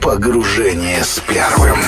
Погружение с первым.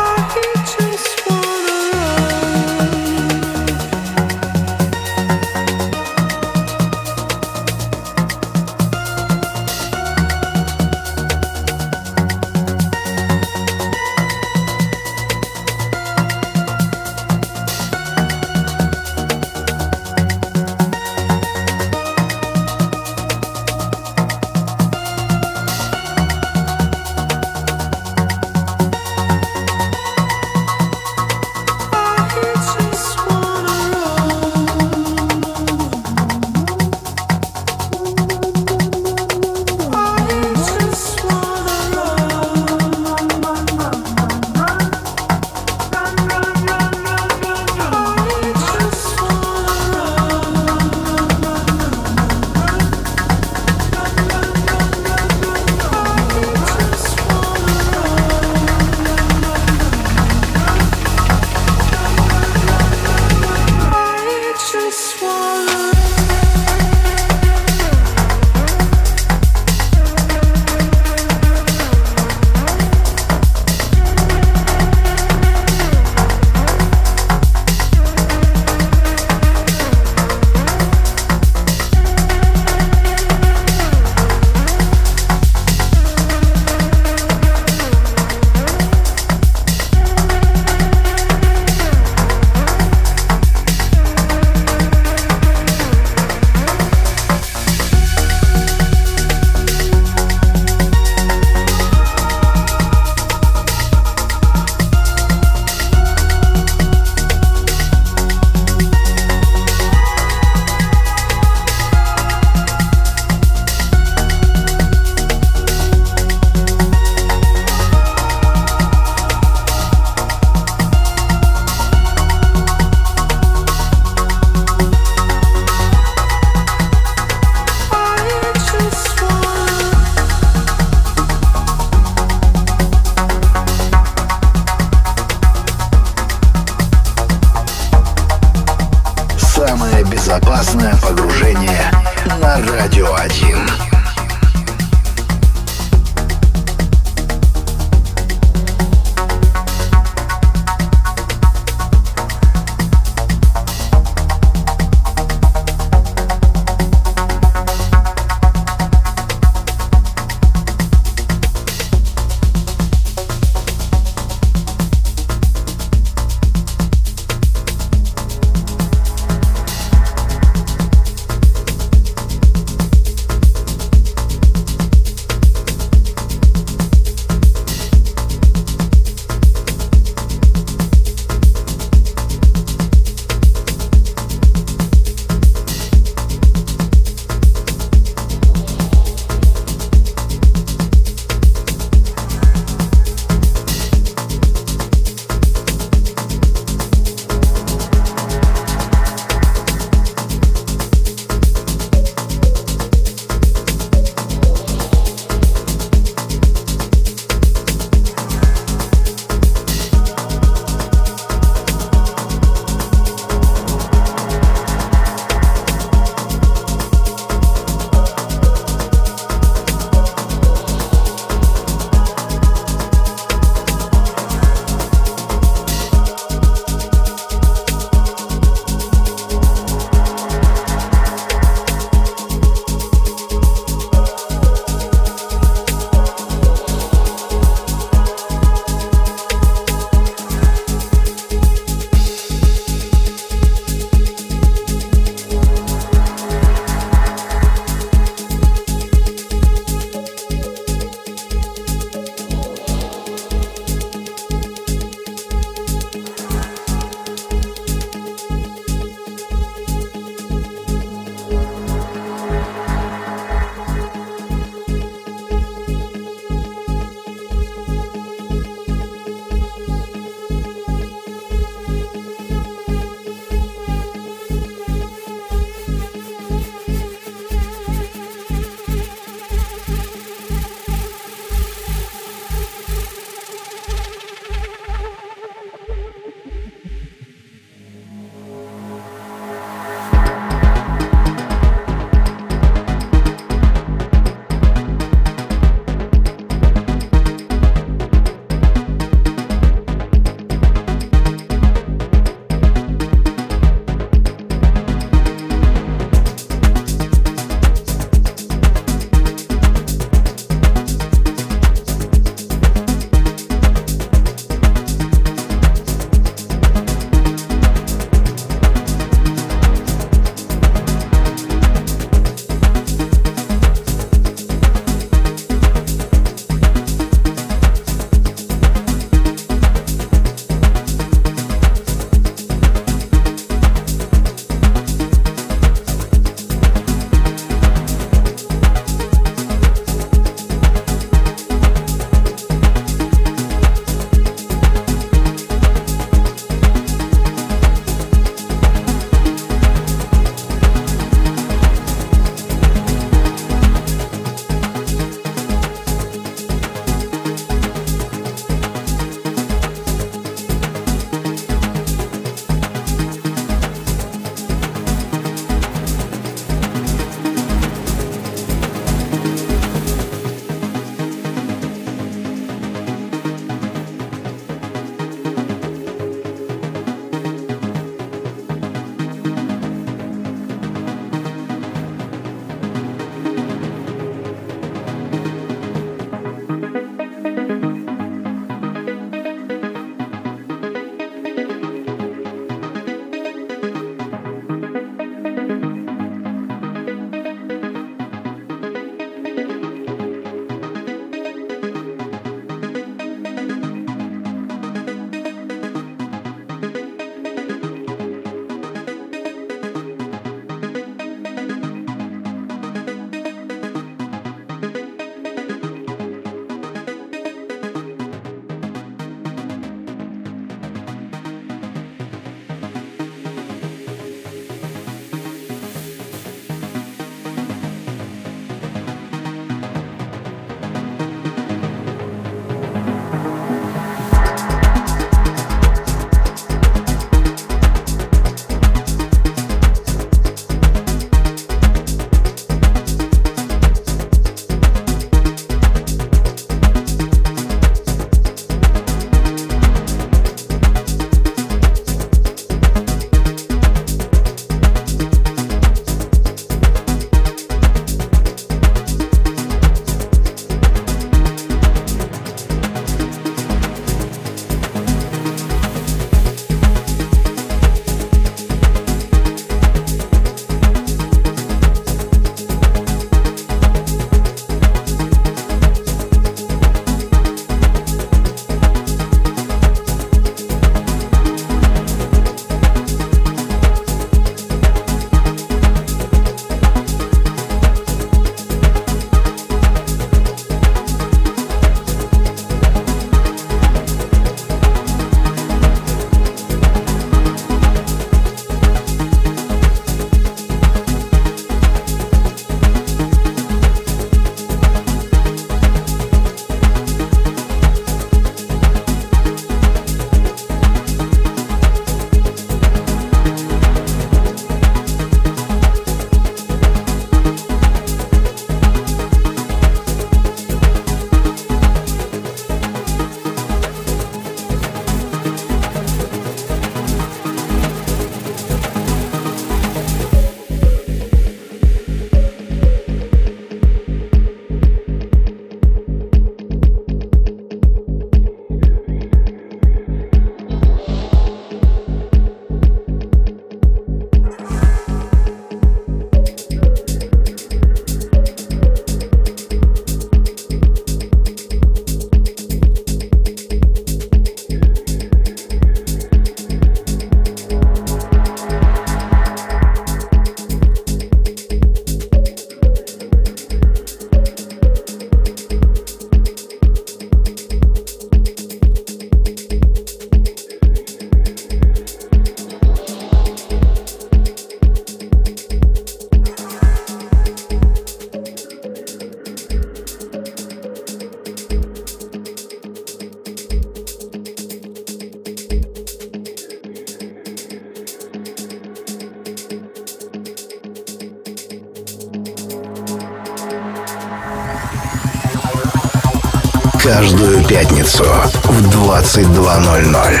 Каждую пятницу в 22:00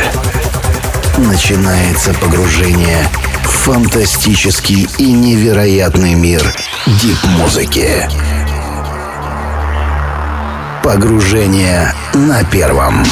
начинается погружение в фантастический и невероятный мир дип-музыки. Погружение на Первом.